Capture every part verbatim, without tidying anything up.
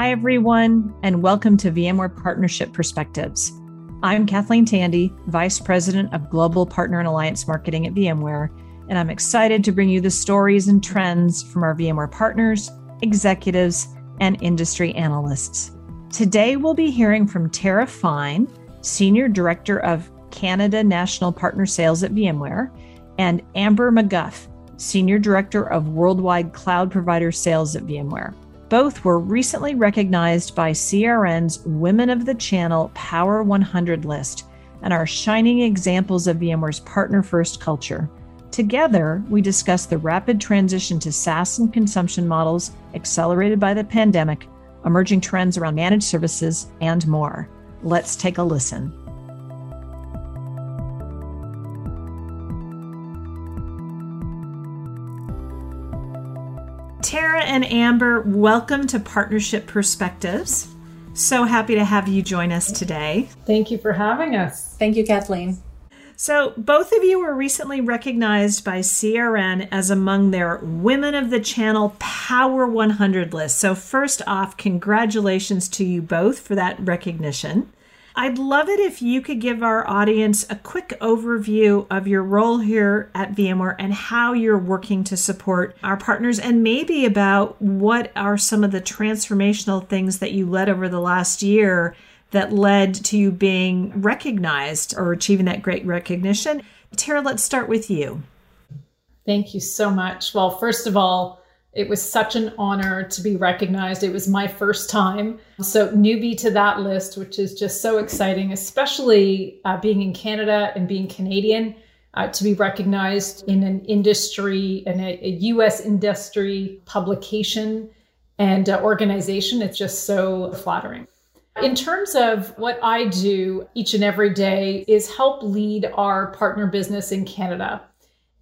Hi, everyone, and welcome to VMware Partnership Perspectives. I'm Kathleen Tandy, Vice President of Global Partner and Alliance Marketing at VMware, and I'm excited to bring you the stories and trends from our VMware partners, executives, and industry analysts. Today, we'll be hearing from Tara Fine, Senior Director of Canada National Partner Sales at VMware, and Amber McGuff, Senior Director of Worldwide Cloud Provider Sales at VMware. Both were recently recognized by C R N's Women of the Channel Power one hundred list and are shining examples of VMware's partner-first culture. Together, we discuss the rapid transition to SaaS and consumption models accelerated by the pandemic, emerging trends around managed services, and more. Let's take a listen. Tara and Amber, welcome to Partnership Perspectives. So happy to have you join us today. Thank you for having us. Thank you, Kathleen. So both of you were recently recognized by C R N as among their Women of the Channel Power one hundred list. So first off, congratulations to you both for that recognition. I'd love it if you could give our audience a quick overview of your role here at VMware and how you're working to support our partners, and maybe about what are some of the transformational things that you led over the last year that led to you being recognized or achieving that great recognition. Tara, let's start with you. Thank you so much. Well, first of all, it was such an honor to be recognized. It was my first time. So newbie to that list, which is just so exciting, especially uh, being in Canada and being Canadian, uh, to be recognized in an industry, in a, a U S industry publication and uh, organization. It's just so flattering. In terms of what I do each and every day is help lead our partner business in Canada.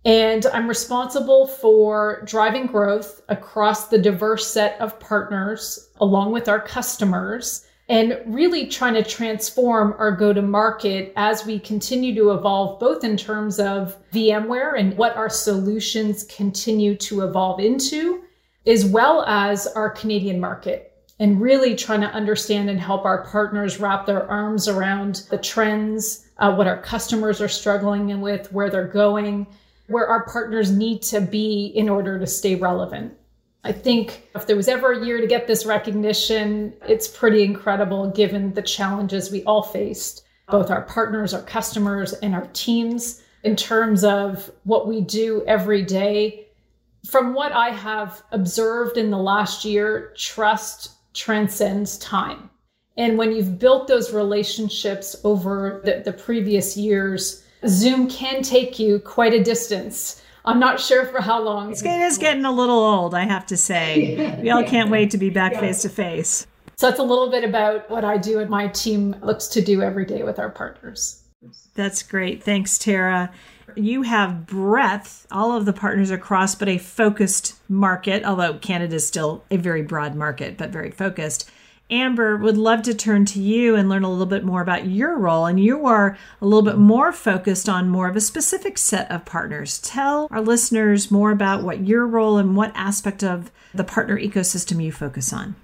And I'm responsible for driving growth across the diverse set of partners, along with our customers, and really trying to transform our go-to-market as we continue to evolve, both in terms of VMware and what our solutions continue to evolve into, as well as our Canadian market, and really trying to understand and help our partners wrap their arms around the trends, uh, what our customers are struggling with, where they're going, where our partners need to be in order to stay relevant. I think if there was ever a year to get this recognition, it's pretty incredible given the challenges we all faced, both our partners, our customers, and our teams in terms of what we do every day. From what I have observed in the last year, trust transcends time. And when you've built those relationships over the, the previous years, Zoom can take you quite a distance. I'm not sure for how long. It's getting a little old, I have to say. We all can't wait to be back face to face. So that's a little bit about what I do and my team looks to do every day with our partners. That's great. Thanks, Tara. You have breadth, all of the partners across, but a focused market, although Canada is still a very broad market, but very focused. Amber, would love to turn to you and learn a little bit more about your role. And you are a little bit more focused on more of a specific set of partners. Tell our listeners more about what your role and what aspect of the partner ecosystem you focus on.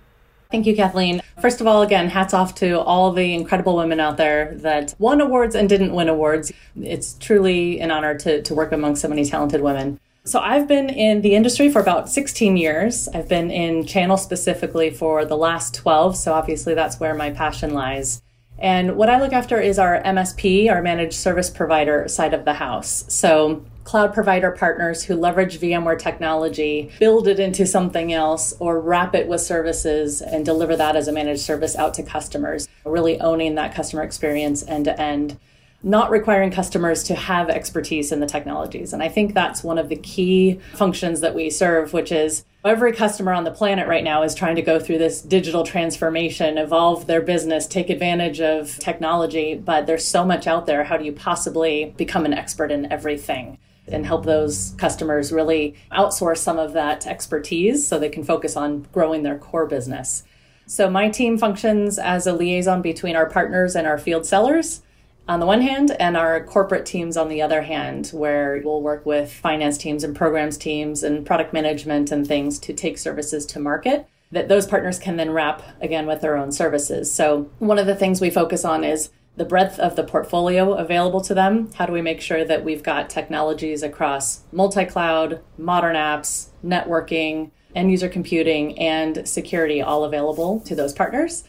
Thank you, Kathleen. First of all, again, hats off to all the incredible women out there that won awards and didn't win awards. It's truly an honor to, to work among so many talented women. So I've been in the industry for about sixteen years. I've been in channel specifically for the last twelve. So obviously that's where my passion lies. And what I look after is our M S P, our managed service provider side of the house. So cloud provider partners who leverage VMware technology, build it into something else, or wrap it with services and deliver that as a managed service out to customers, really owning that customer experience end to end. Not requiring customers to have expertise in the technologies. And I think that's one of the key functions that we serve, which is every customer on the planet right now is trying to go through this digital transformation, evolve their business, take advantage of technology, but there's so much out there. How do you possibly become an expert in everything and help those customers really outsource some of that expertise so they can focus on growing their core business? So my team functions as a liaison between our partners and our field sellers on the one hand, and our corporate teams on the other hand, where we'll work with finance teams and programs teams and product management and things to take services to market that those partners can then wrap again with their own services. So one of the things we focus on is the breadth of the portfolio available to them. How do we make sure that we've got technologies across multi-cloud, modern apps, networking, end user computing, and security all available to those partners?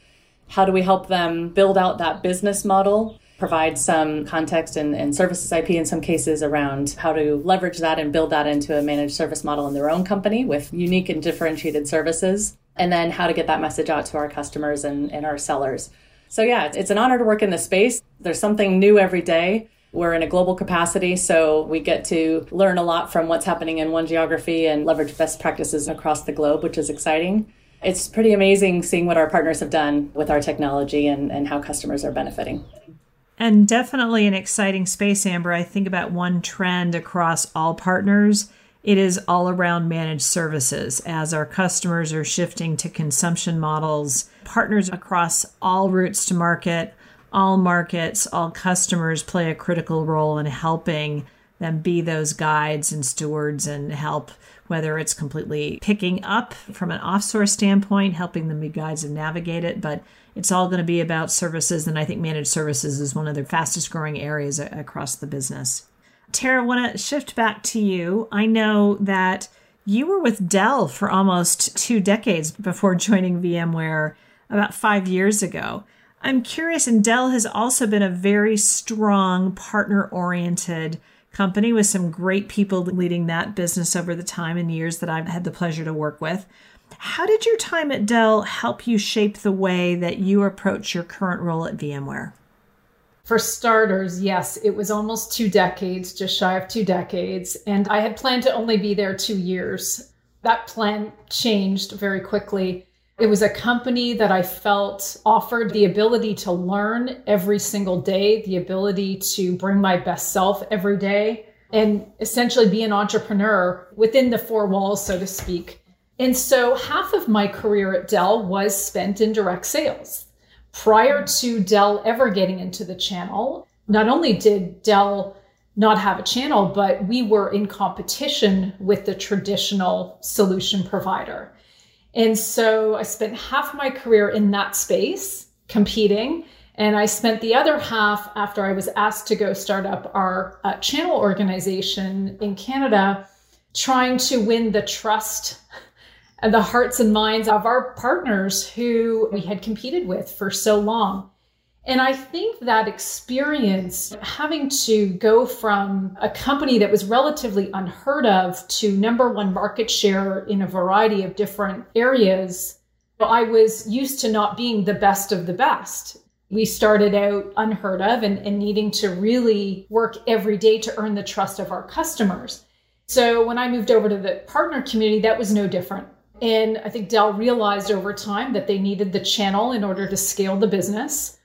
How do we help them build out that business model, provide some context and, and services I P in some cases around how to leverage that and build that into a managed service model in their own company with unique and differentiated services, and then how to get that message out to our customers and, and our sellers. So yeah, it's an honor to work in this space. There's something new every day. We're in a global capacity, so we get to learn a lot from what's happening in one geography and leverage best practices across the globe, which is exciting. It's pretty amazing seeing what our partners have done with our technology and, and how customers are benefiting. And definitely an exciting space, Amber. I think about one trend across all partners. It is all around managed services. As our customers are shifting to consumption models, partners across all routes to market, all markets, all customers play a critical role in helping them be those guides and stewards and help, whether it's completely picking up from an offshore standpoint, helping them be guides and navigate it, but it's all going to be about services. And I think managed services is one of the fastest growing areas across the business. Tara, I want to shift back to you. I know that you were with Dell for almost two decades before joining VMware about five years ago. I'm curious, and Dell has also been a very strong partner-oriented company with some great people leading that business over the time and years that I've had the pleasure to work with. How did your time at Dell help you shape the way that you approach your current role at VMware? For starters, yes, it was almost two decades, just shy of two decades. And I had planned to only be there two years. That plan changed very quickly. It was a company that I felt offered the ability to learn every single day, the ability to bring my best self every day, and essentially be an entrepreneur within the four walls, so to speak. And so half of my career at Dell was spent in direct sales. Prior to Dell ever getting into the channel, not only did Dell not have a channel, but we were in competition with the traditional solution provider. And so I spent half my career in that space competing, and I spent the other half after I was asked to go start up our uh, channel organization in Canada, trying to win the trust and the hearts and minds of our partners who we had competed with for so long. And I think that experience, having to go from a company that was relatively unheard of to number one market share in a variety of different areas, I was used to not being the best of the best. We started out unheard of and, and needing to really work every day to earn the trust of our customers. So when I moved over to the partner community, that was no different. And I think Dell realized over time that they needed the channel in order to scale the business.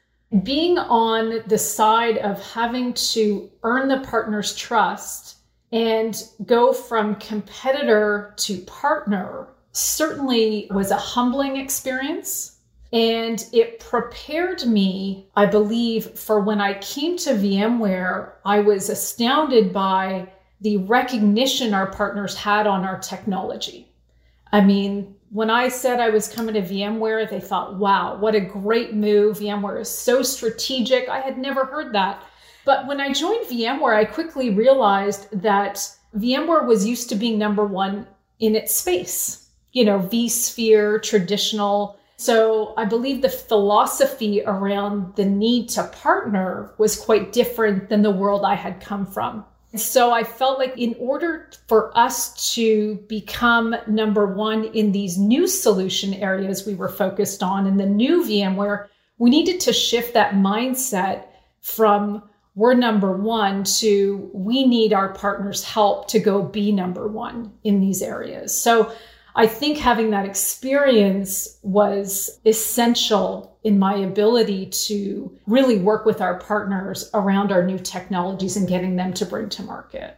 Being on the side of having to earn the partner's trust and go from competitor to partner certainly was a humbling experience. And it prepared me, I believe, for when I came to VMware, I was astounded by the recognition our partners had on our technology. I mean, when I said I was coming to VMware, they thought, wow, what a great move. VMware is so strategic. I had never heard that. But when I joined VMware, I quickly realized that VMware was used to being number one in its space, you know, vSphere, traditional. So I believe the philosophy around the need to partner was quite different than the world I had come from. So I felt like in order for us to become number one in these new solution areas we were focused on in the new VMware, we needed to shift that mindset from we're number one to we need our partners' help to go be number one in these areas. So I think having that experience was essential in my ability to really work with our partners around our new technologies and getting them to bring to market.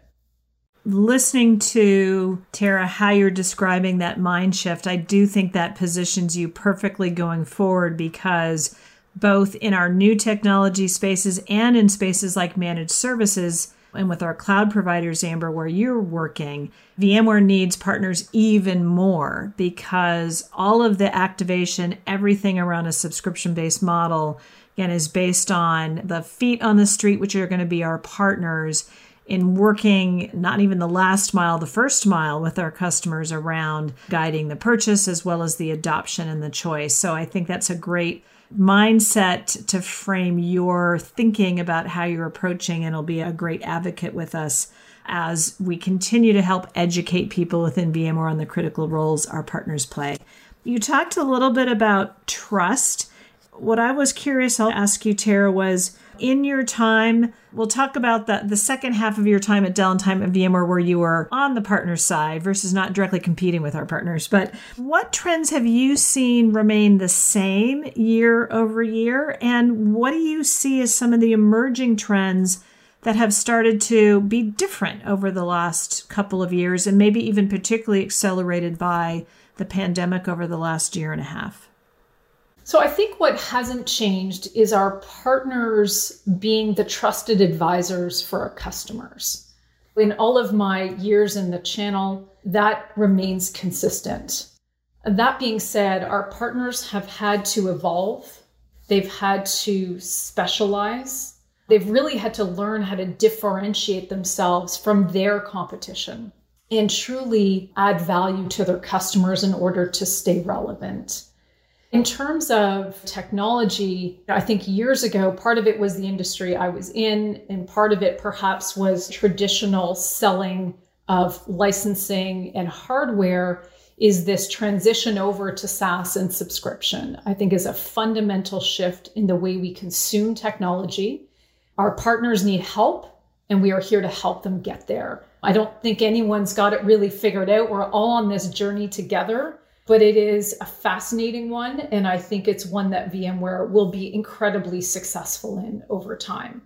Listening to Tara, how you're describing that mind shift, I do think that positions you perfectly going forward, because both in our new technology spaces and in spaces like managed services, And with our cloud providers, Amber, where you're working, VMware needs partners even more because all of the activation, everything around a subscription-based model, again, is based on the feet on the street, which are going to be our partners in working not even the last mile, the first mile with our customers around guiding the purchase as well as the adoption and the choice. So I think that's a great mindset to frame your thinking about how you're approaching, and it'll be a great advocate with us as we continue to help educate people within VMware on the critical roles our partners play. You talked a little bit about trust. What I was curious, I'll ask you, Tara, was in your time, we'll talk about the, the second half of your time at Dell and time at VMware where you were on the partner side versus not directly competing with our partners. But what trends have you seen remain the same year over year? And what do you see as some of the emerging trends that have started to be different over the last couple of years and maybe even particularly accelerated by the pandemic over the last year and a half? So I think what hasn't changed is our partners being the trusted advisors for our customers. In all of my years in the channel, that remains consistent. That being said, our partners have had to evolve. They've had to specialize. They've really had to learn how to differentiate themselves from their competition and truly add value to their customers in order to stay relevant. In terms of technology, I think years ago, part of it was the industry I was in, and part of it perhaps was traditional selling of licensing and hardware is this transition over to SaaS and subscription, I think is a fundamental shift in the way we consume technology. Our partners need help, and we are here to help them get there. I don't think anyone's got it really figured out. We're all on this journey together. But it is a fascinating one, and I think it's one that VMware will be incredibly successful in over time.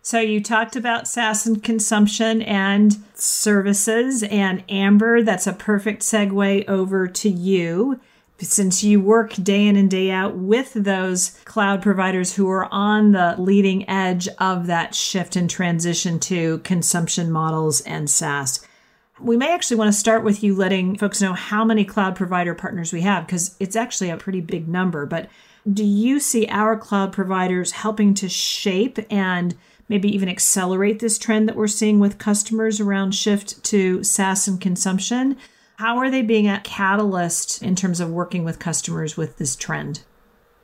So you talked about SaaS and consumption and services, and Amber, that's a perfect segue over to you. Since you work day in and day out with those cloud providers who are on the leading edge of that shift and transition to consumption models and SaaS. We may actually want to start with you letting folks know how many cloud provider partners we have, because it's actually a pretty big number. But do you see our cloud providers helping to shape and maybe even accelerate this trend that we're seeing with customers around shift to SaaS and consumption? How are they being a catalyst in terms of working with customers with this trend?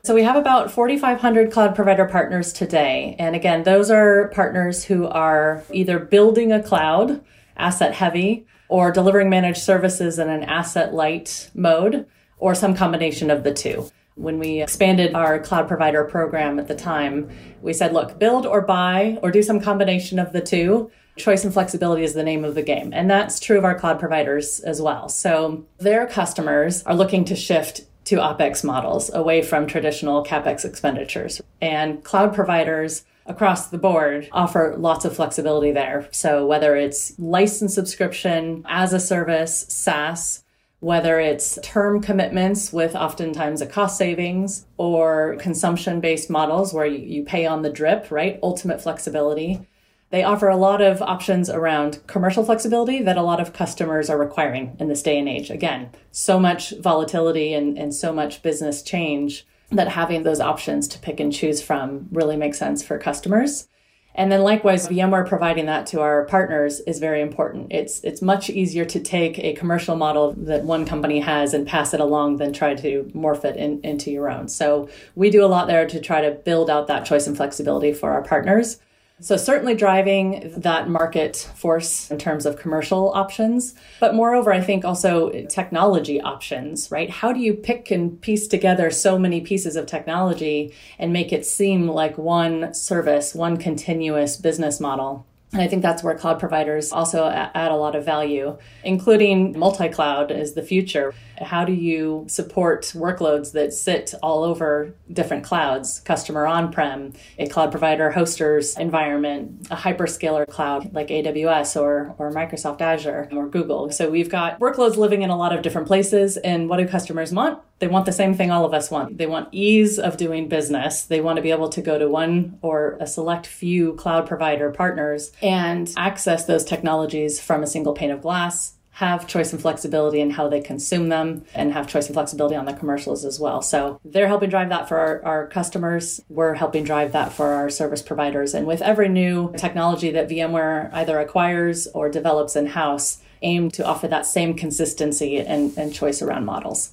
So we have about forty-five hundred cloud provider partners today. And again, those are partners who are either building a cloud asset heavy, or delivering managed services in an asset light mode, or some combination of the two. When we expanded our cloud provider program at the time, we said, look, build or buy, or do some combination of the two. Choice and flexibility is the name of the game. And that's true of our cloud providers as well. So their customers are looking to shift to OpEx models away from traditional CapEx expenditures. And cloud providers across the board offer lots of flexibility there. So whether it's license subscription, as a service, SaaS, whether it's term commitments with oftentimes a cost savings or consumption-based models where you, you pay on the drip, right? Ultimate flexibility. They offer a lot of options around commercial flexibility that a lot of customers are requiring in this day and age. Again, so much volatility and, and so much business change that having those options to pick and choose from really makes sense for customers. And then likewise, VMware providing that to our partners is very important. It's it's much easier to take a commercial model that one company has and pass it along than try to morph it in, into your own. So we do a lot there to try to build out that choice and flexibility for our partners. So certainly driving that market force in terms of commercial options, but moreover, I think also technology options, right? How do you pick and piece together so many pieces of technology and make it seem like one service, one continuous business model? And I think that's where cloud providers also add a lot of value, including multi-cloud is the future. how do you support workloads that sit all over different clouds, customer on-prem, a cloud provider, hoster's environment, a hyperscaler cloud like A W S or, or Microsoft Azure or Google. So we've got workloads living in a lot of different places. And what do customers want? They want the same thing all of us want. They want ease of doing business. They want to be able to go to one or a select few cloud provider partners and access those technologies from a single pane of glass, have choice and flexibility in how they consume them, and have choice and flexibility on the commercials as well. So they're helping drive that for our, our customers. We're helping drive that for our service providers. And with every new technology that VMware either acquires or develops in-house, aim to offer that same consistency and, and choice around models.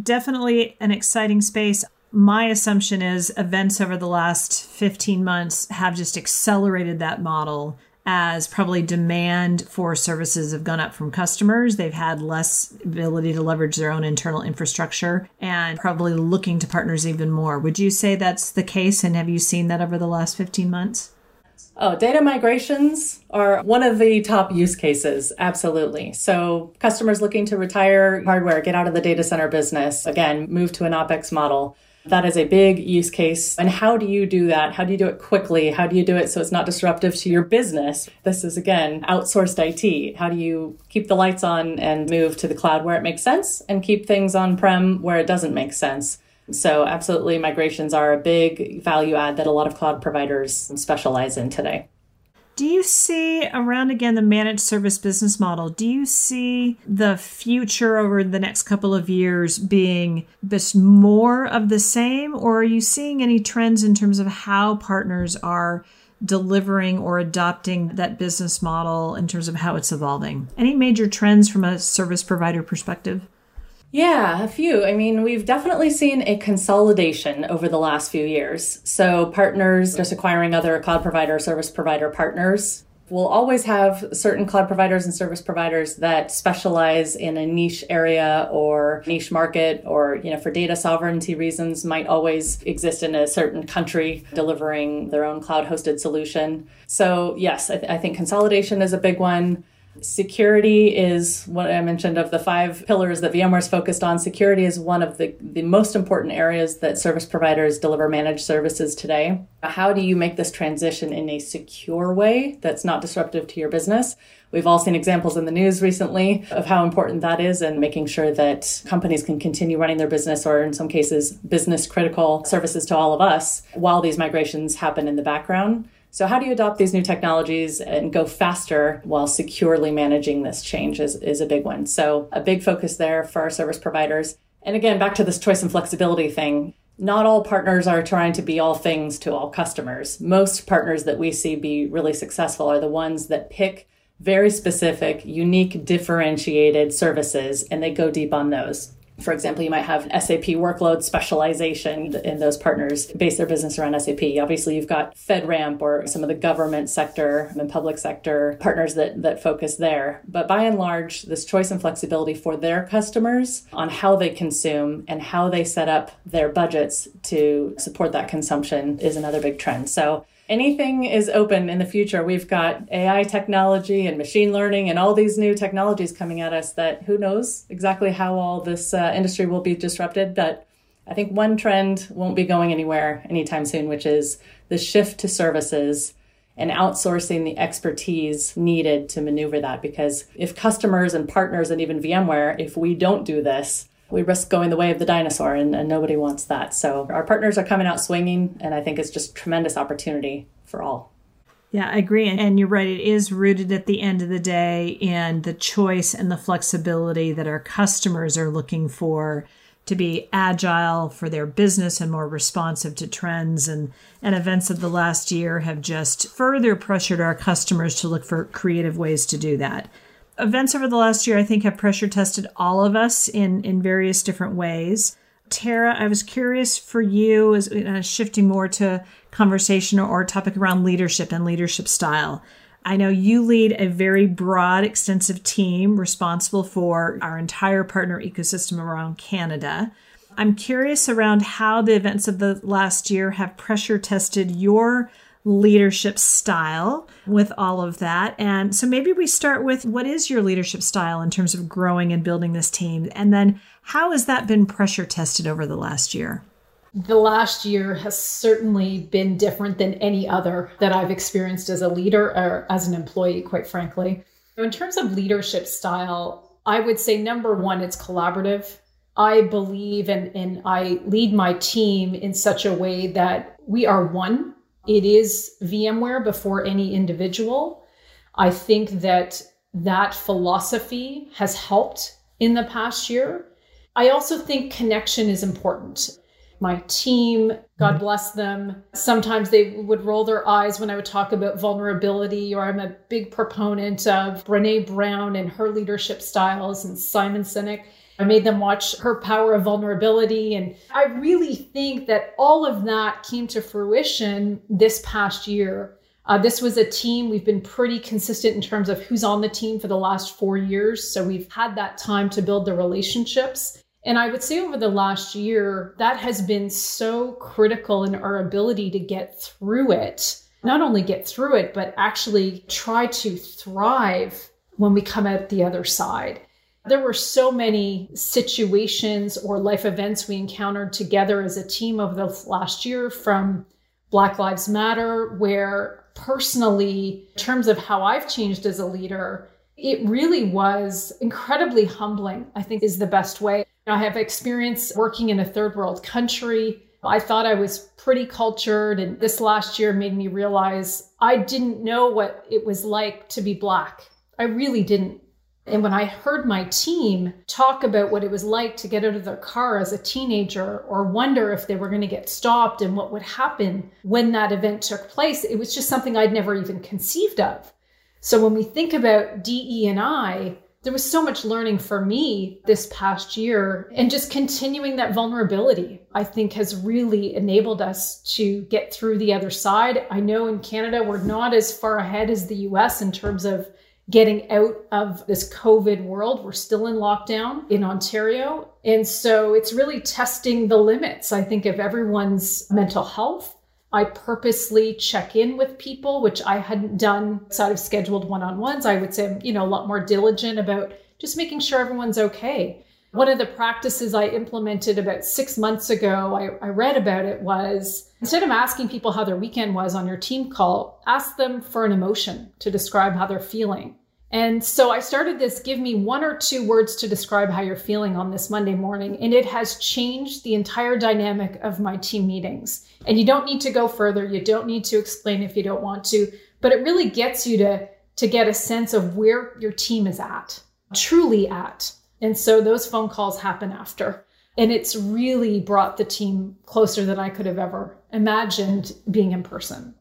Definitely an exciting space. My assumption is events over the last fifteen months have just accelerated that model, as probably demand for services have gone up from customers. They've had less ability to leverage their own internal infrastructure and probably looking to partners even more. Would you say that's the case? And have you seen that over the last fifteen months? Oh, data migrations are one of the top use cases. Absolutely. So customers looking to retire hardware, get out of the data center business, again, move to an OpEx model. That is a big use case. And how do you do that? How do you do it quickly? How do you do it so it's not disruptive to your business? This is, again, outsourced I T. How do you keep the lights on and move to the cloud where it makes sense and keep things on-prem where it doesn't make sense? So absolutely, migrations are a big value add that a lot of cloud providers specialize in today. Do you see, around again the managed service business model, do you see the future over the next couple of years being just more of the same? Or are you seeing any trends in terms of how partners are delivering or adopting that business model in terms of how it's evolving? Any major trends from a service provider perspective? Yeah, a few. I mean, we've definitely seen a consolidation over the last few years. So partners just acquiring other cloud provider, service provider partners. We'll always have certain cloud providers and service providers that specialize in a niche area or niche market, or, you know, for data sovereignty reasons, might always exist in a certain country delivering their own cloud hosted solution. So yes, I, th- I think consolidation is a big one. Security is what I mentioned of the five pillars that VMware is focused on. Security is one of the, the most important areas that service providers deliver managed services today. How do you make this transition in a secure way that's not disruptive to your business? We've all seen examples in the news recently of how important that is, and making sure that companies can continue running their business, or in some cases, business critical services to all of us, while these migrations happen in the background. So how do you adopt these new technologies and go faster while securely managing this change is, is a big one. So a big focus there for our service providers. And again, back to this choice and flexibility thing. Not all partners are trying to be all things to all customers. Most partners that we see be really successful are the ones that pick very specific, unique, differentiated services, and they go deep on those. For example, you might have S A P workload specialization, and those partners base their business around S A P. Obviously, you've got FedRAMP or some of the government sector and public sector partners that, that focus there. But by and large, this choice and flexibility for their customers on how they consume and how they set up their budgets to support that consumption is another big trend. So anything is open in the future. We've got A I technology and machine learning and all these new technologies coming at us that who knows exactly how all this uh, industry will be disrupted. But I think one trend won't be going anywhere anytime soon, which is the shift to services and outsourcing the expertise needed to maneuver that. Because if customers and partners and even VMware, if we don't do this, we risk going the way of the dinosaur, and, and nobody wants that. So our partners are coming out swinging, and I think it's just tremendous opportunity for all. Yeah, I agree. And you're right. It is rooted at the end of the day in the choice and the flexibility that our customers are looking for to be agile for their business and more responsive to trends. And, and events of the last year have just further pressured our customers to look for creative ways to do that. Events over the last year, I think, have pressure tested all of us in, in various different ways. Tara, I was curious for you, as uh, shifting more to conversation or, or topic around leadership and leadership style. I know you lead a very broad, extensive team responsible for our entire partner ecosystem around Canada. I'm curious around how the events of the last year have pressure tested your leadership style with all of that. And so maybe we start with, what is your leadership style in terms of growing and building this team? And then how has that been pressure tested over the last year? The last year has certainly been different than any other that I've experienced as a leader or as an employee, quite frankly. In terms of leadership style, I would say, number one, it's collaborative. I believe and, and I lead my team in such a way that we are one. It is VMware before any individual. I think that that philosophy has helped in the past year. I also think connection is important. My team, God bless them, sometimes they would roll their eyes when I would talk about vulnerability, or I'm a big proponent of Brené Brown and her leadership styles and Simon Sinek. I made them watch her Power of Vulnerability. And I really think that all of that came to fruition this past year. Uh, this was a team. We've been pretty consistent in terms of who's on the team for the last four years. So we've had that time to build the relationships. And I would say over the last year, that has been so critical in our ability to get through it, not only get through it, but actually try to thrive when we come out the other side. There were so many situations or life events we encountered together as a team over the last year, from Black Lives Matter, where personally, in terms of how I've changed as a leader, it really was incredibly humbling, I think is the best way. I have experience working in a third world country. I thought I was pretty cultured, and this last year made me realize I didn't know what it was like to be Black. I really didn't. And when I heard my team talk about what it was like to get out of their car as a teenager, or wonder if they were going to get stopped and what would happen when that event took place, it was just something I'd never even conceived of. So when we think about D E and I, there was so much learning for me this past year, and just continuing that vulnerability, I think, has really enabled us to get through the other side. I know in Canada, we're not as far ahead as the U S in terms of getting out of this COVID world. We're still in lockdown in Ontario. And so it's really testing the limits, I think, of everyone's mental health. I purposely check in with people, which I hadn't done outside of scheduled one-on-ones. I would say I'm, you know, a lot more diligent about just making sure everyone's okay. One of the practices I implemented about six months ago, I, I read about it, was instead of asking people how their weekend was on your team call, ask them for an emotion to describe how they're feeling. And so I started this, give me one or two words to describe how you're feeling on this Monday morning. And it has changed the entire dynamic of my team meetings. And you don't need to go further. You don't need to explain if you don't want to, but it really gets you to, to get a sense of where your team is at, truly at. And so those phone calls happen after. And it's really brought the team closer than I could have ever imagined being in person.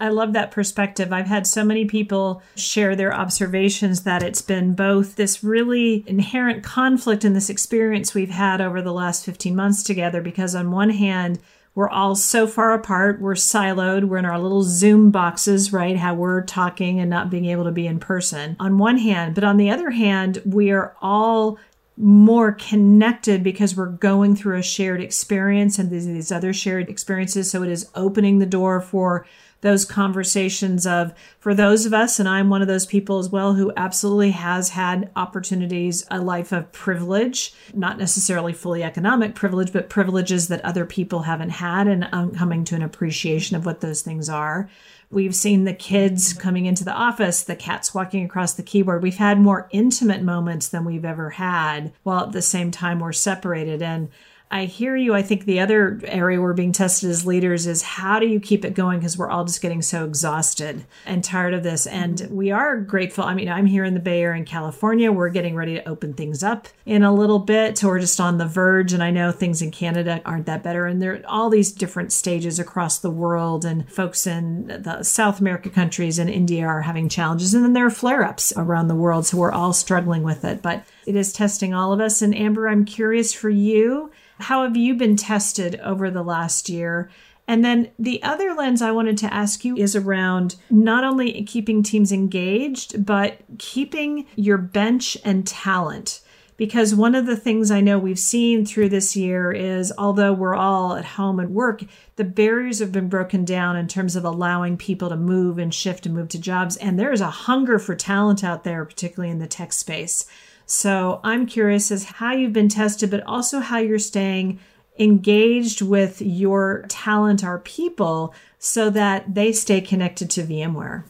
I love that perspective. I've had so many people share their observations that it's been both this really inherent conflict in this experience we've had over the last fifteen months together, because on one hand, we're all so far apart, we're siloed, we're in our little Zoom boxes, right? How we're talking and not being able to be in person on one hand. But on the other hand, we are all more connected because we're going through a shared experience and these, these other shared experiences. So it is opening the door for those conversations of, for those of us, and I'm one of those people as well, who absolutely has had opportunities, a life of privilege, not necessarily fully economic privilege, but privileges that other people haven't had, and um, coming to an appreciation of what those things are. We've seen the kids coming into the office, the cats walking across the keyboard. We've had more intimate moments than we've ever had, while at the same time we're separated. And I hear you. I think the other area we're being tested as leaders is, how do you keep it going? Because we're all just getting so exhausted and tired of this. And we are grateful. I mean, I'm here in the Bay Area in California. We're getting ready to open things up in a little bit. So we're just on the verge. And I know things in Canada aren't that better. And there are all these different stages across the world. And folks in the South America countries and India are having challenges. And then there are flare-ups around the world. So we're all struggling with it. But it is testing all of us. And Amber, I'm curious for you, how have you been tested over the last year? And then the other lens I wanted to ask you is around not only keeping teams engaged, but keeping your bench and talent. Because one of the things I know we've seen through this year is, although we're all at home and work, the barriers have been broken down in terms of allowing people to move and shift and move to jobs. And there is a hunger for talent out there, particularly in the tech space. So I'm curious as how you've been tested, but also how you're staying engaged with your talent, our people, so that they stay connected to VMware.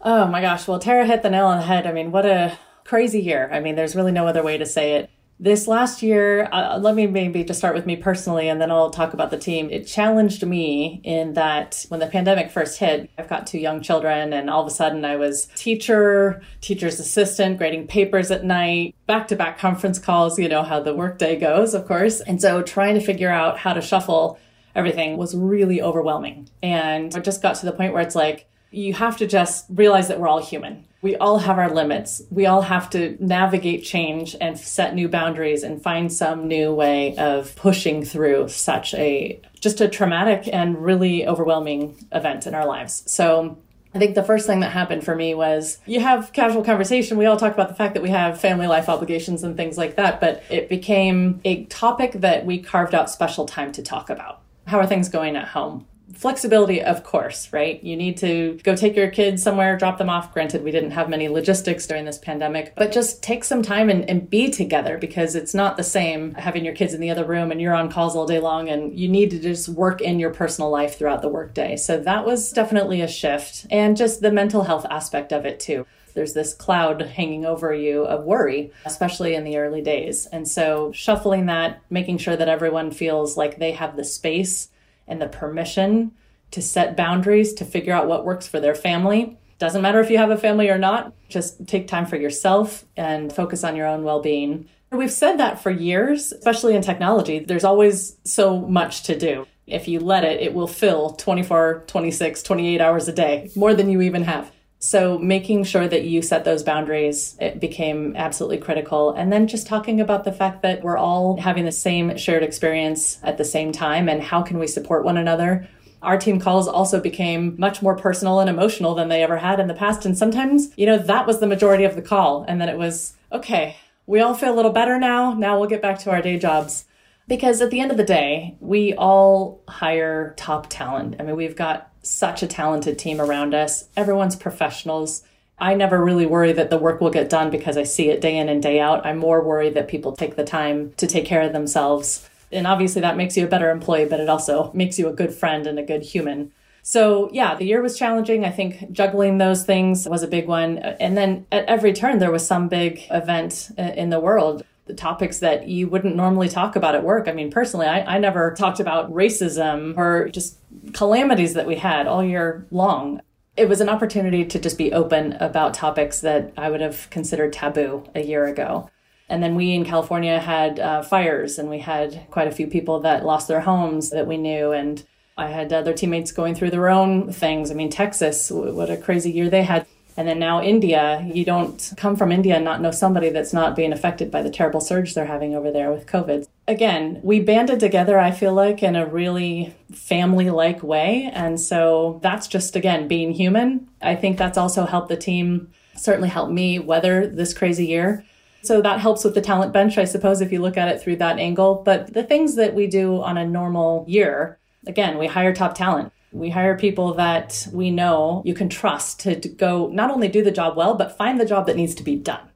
Oh my gosh. Well, Tara hit the nail on the head. I mean, what a crazy year. I mean, there's really no other way to say it. This last year, uh, let me maybe just start with me personally, and then I'll talk about the team. It challenged me in that when the pandemic first hit, I've got two young children, and all of a sudden I was teacher, teacher's assistant, grading papers at night, back-to-back conference calls, you know how the workday goes, of course. And so trying to figure out how to shuffle everything was really overwhelming. And I just got to the point where it's like, you have to just realize that we're all human. We all have our limits. We all have to navigate change and set new boundaries and find some new way of pushing through such a, just a traumatic and really overwhelming event in our lives. So I think the first thing that happened for me was you have casual conversation. We all talk about the fact that we have family life obligations and things like that, but it became a topic that we carved out special time to talk about. How are things going at home? Flexibility, of course, right? You need to go take your kids somewhere, drop them off. Granted, we didn't have many logistics during this pandemic, but just take some time and, and be together, because it's not the same having your kids in the other room and you're on calls all day long, and you need to just work in your personal life throughout the workday. So that was definitely a shift, and just the mental health aspect of it too. There's this cloud hanging over you of worry, especially in the early days. And so shuffling that, making sure that everyone feels like they have the space and the permission to set boundaries, to figure out what works for their family. Doesn't matter if you have a family or not, just take time for yourself and focus on your own well-being. We've said that for years, especially in technology. There's always so much to do. If you let it, it will fill twenty-four, twenty-six, twenty-eight hours a day, more than you even have. So making sure that you set those boundaries, it became absolutely critical. And then just talking about the fact that we're all having the same shared experience at the same time, and how can we support one another? Our team calls also became much more personal and emotional than they ever had in the past. And sometimes, you know, that was the majority of the call. And then it was, okay, we all feel a little better now. Now we'll get back to our day jobs. Because at the end of the day, we all hire top talent. I mean, we've got such a talented team around us. Everyone's professionals. I never really worry that the work will get done because I see it day in and day out. I'm more worried that people take the time to take care of themselves. And obviously that makes you a better employee, but it also makes you a good friend and a good human. So yeah, the year was challenging. I think juggling those things was a big one. And then at every turn, there was some big event in the world. The topics that you wouldn't normally talk about at work. I mean, personally, I, I never talked about racism or just calamities that we had all year long. It was an opportunity to just be open about topics that I would have considered taboo a year ago. And then we in California had uh, fires, and we had quite a few people that lost their homes that we knew. And I had other teammates going through their own things. I mean, Texas, what a crazy year they had. And then now India, you don't come from India and not know somebody that's not being affected by the terrible surge they're having over there with COVID. Again, we banded together, I feel like, in a really family-like way. And so that's just, again, being human. I think that's also helped the team, certainly helped me weather this crazy year. So that helps with the talent bench, I suppose, if you look at it through that angle. But the things that we do on a normal year, again, we hire top talent. We hire people that we know you can trust to go not only do the job well, but find the job that needs to be done.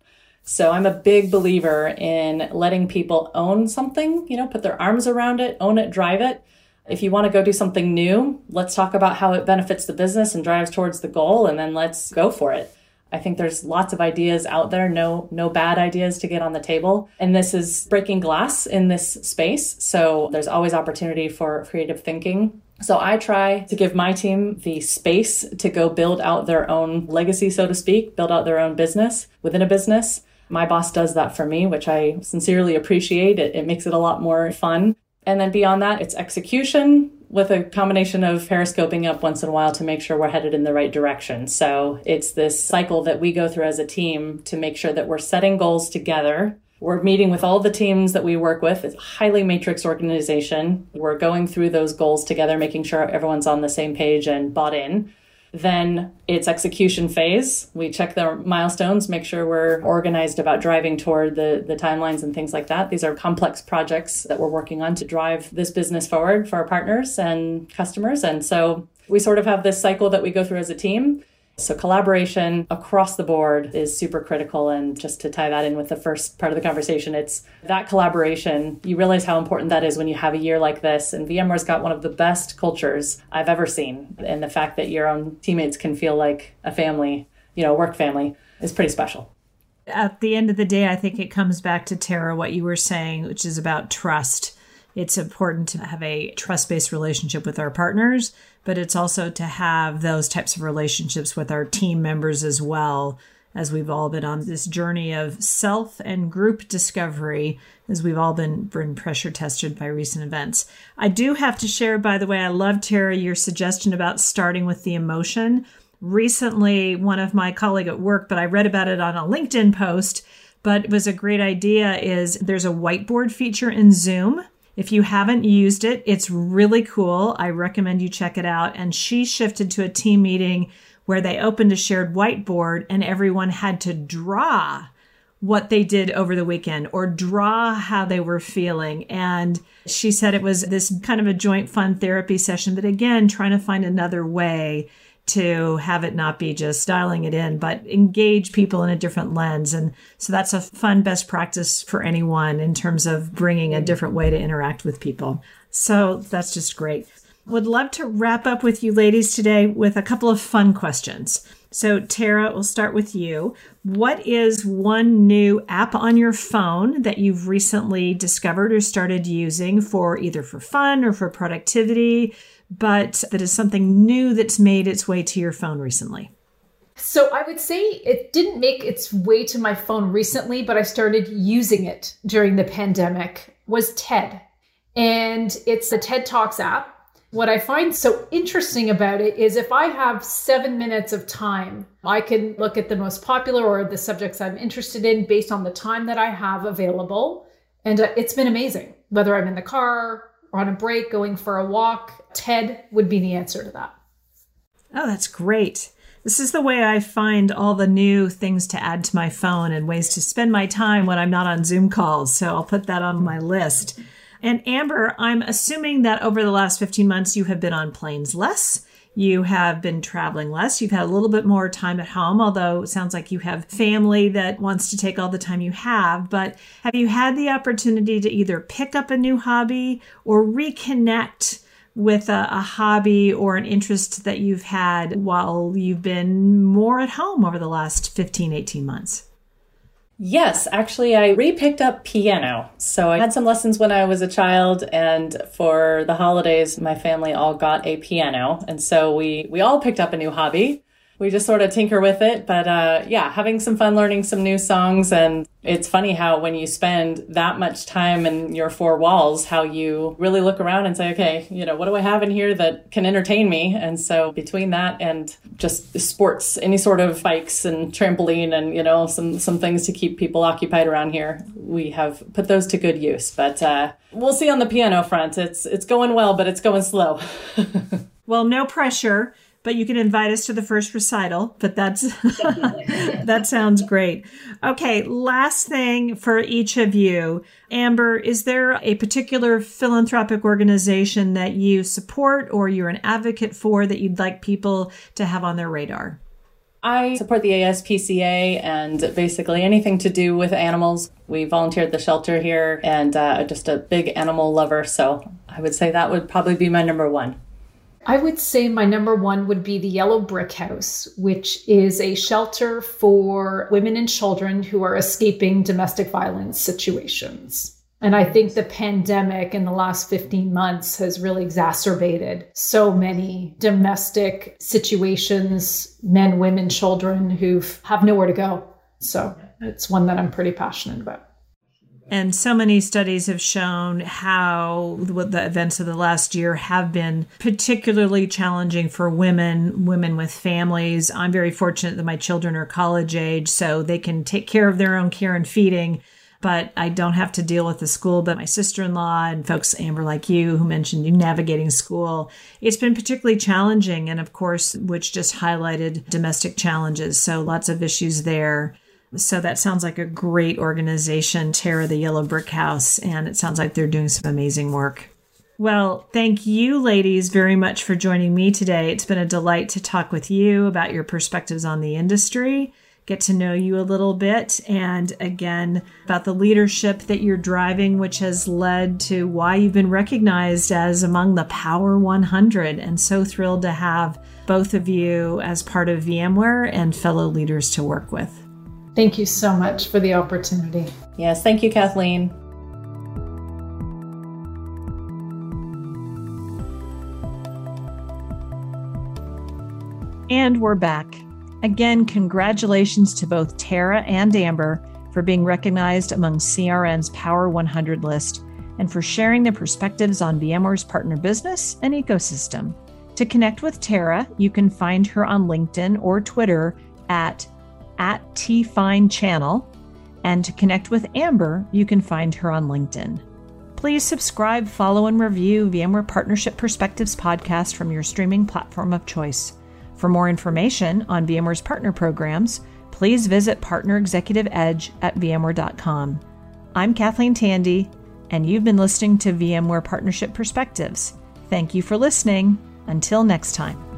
So I'm a big believer in letting people own something, you know, put their arms around it, own it, drive it. If you want to go do something new, let's talk about how it benefits the business and drives towards the goal, and then let's go for it. I think there's lots of ideas out there, no no bad ideas to get on the table. And this is breaking glass in this space. So there's always opportunity for creative thinking. So I try to give my team the space to go build out their own legacy, so to speak, build out their own business within a business. My boss does that for me, which I sincerely appreciate. It, it makes it a lot more fun. And then beyond that, it's execution with a combination of periscoping up once in a while to make sure we're headed in the right direction. So it's this cycle that we go through as a team to make sure that we're setting goals together. We're meeting with all the teams that we work with. It's a highly matrix organization. We're going through those goals together, making sure everyone's on the same page and bought in. Then it's execution phase. We check the milestones, make sure we're organized about driving toward the, the timelines and things like that. These are complex projects that we're working on to drive this business forward for our partners and customers. And so we sort of have this cycle that we go through as a team. So collaboration across the board is super critical. And just to tie that in with the first part of the conversation, it's that collaboration. You realize how important that is when you have a year like this. And VMware's got one of the best cultures I've ever seen. And the fact that your own teammates can feel like a family, you know, work family, is pretty special. At the end of the day, I think it comes back to, Tara, what you were saying, which is about trust. It's important to have a trust-based relationship with our partners, but it's also to have those types of relationships with our team members as well, as we've all been on this journey of self and group discovery, as we've all been, been pressure tested by recent events. I do have to share, by the way, I love, Tara, your suggestion about starting with the emotion. Recently, one of my colleagues at work, but I read about it on a LinkedIn post, but it was a great idea, is there's a whiteboard feature in Zoom. If you haven't used it, it's really cool. I recommend you check it out. And she shifted to a team meeting where they opened a shared whiteboard and everyone had to draw what they did over the weekend or draw how they were feeling. And she said it was this kind of a joint fun therapy session, but again, trying to find another way to have it not be just dialing it in, but engage people in a different lens. And so that's a fun best practice for anyone in terms of bringing a different way to interact with people. So that's just great. Would love to wrap up with you ladies today with a couple of fun questions. So Tara, we'll start with you. What is one new app on your phone that you've recently discovered or started using for either for fun or for productivity, but that is something new that's made its way to your phone recently? So I would say it didn't make its way to my phone recently, but I started using it during the pandemic, was TED. And it's a TED Talks app. What I find so interesting about it is if I have seven minutes of time, I can look at the most popular or the subjects I'm interested in based on the time that I have available. And uh, it's been amazing, whether I'm in the car, on a break, going for a walk. TED would be the answer to that. Oh, that's great. This is the way I find all the new things to add to my phone and ways to spend my time when I'm not on Zoom calls. So I'll put that on my list. And Amber, I'm assuming that over the last fifteen months, you have been on planes less. You have been traveling less. You've had a little bit more time at home, although it sounds like you have family that wants to take all the time you have. But have you had the opportunity to either pick up a new hobby or reconnect with a, a hobby or an interest that you've had while you've been more at home over the last fifteen, eighteen months? Yes, actually, I re-picked up piano. So I had some lessons when I was a child, and for the holidays, my family all got a piano. And so we, we all picked up a new hobby. We just sort of tinker with it. But uh, yeah, having some fun learning some new songs. And it's funny how when you spend that much time in your four walls, how you really look around and say, okay, you know, what do I have in here that can entertain me? And so between that and just sports, any sort of bikes and trampoline and, you know, some, some things to keep people occupied around here, we have put those to good use. But uh, we'll see on the piano front. It's, it's going well, but it's going slow. Well, no pressure. But you can invite us to the first recital, but that's that sounds great. Okay, last thing for each of you. Amber, is there a particular philanthropic organization that you support or you're an advocate for that you'd like people to have on their radar? I support the A S P C A and basically anything to do with animals. We volunteered the shelter here and uh, just a big animal lover. So I would say that would probably be my number one. I would say my number one would be the Yellow Brick House, which is a shelter for women and children who are escaping domestic violence situations. And I think the pandemic in the last fifteen months has really exacerbated so many domestic situations, men, women, children who have nowhere to go. So it's one that I'm pretty passionate about. And so many studies have shown how the events of the last year have been particularly challenging for women, women with families. I'm very fortunate that my children are college age, so they can take care of their own care and feeding. but I don't have to deal with the school. But my sister-in-law and folks, Amber, like you, who mentioned you navigating school, it's been particularly challenging. And of course, which just highlighted domestic challenges. So lots of issues there. So that sounds like a great organization, Tara, the Yellow Brick House. And it sounds like they're doing some amazing work. Well, thank you, ladies, very much for joining me today. It's been a delight to talk with you about your perspectives on the industry, get to know you a little bit, and again, about the leadership that you're driving, which has led to why you've been recognized as among the Power one hundred. And so thrilled to have both of you as part of VMware and fellow leaders to work with. Thank you so much for the opportunity. Yes, thank you, Kathleen. And we're back. Again, congratulations to both Tara and Amber for being recognized among C R N's Power one hundred list and for sharing their perspectives on VMware's partner business and ecosystem. To connect with Tara, you can find her on LinkedIn or Twitter at at T Fine channel. And to connect with Amber, you can find her on LinkedIn. Please subscribe, follow, and review VMware Partnership Perspectives podcast from your streaming platform of choice. For more information on VMware's partner programs, please visit Partner Executive Edge at V M ware dot com. I'm Kathleen Tandy, and you've been listening to VMware Partnership Perspectives. Thank you for listening. Until next time.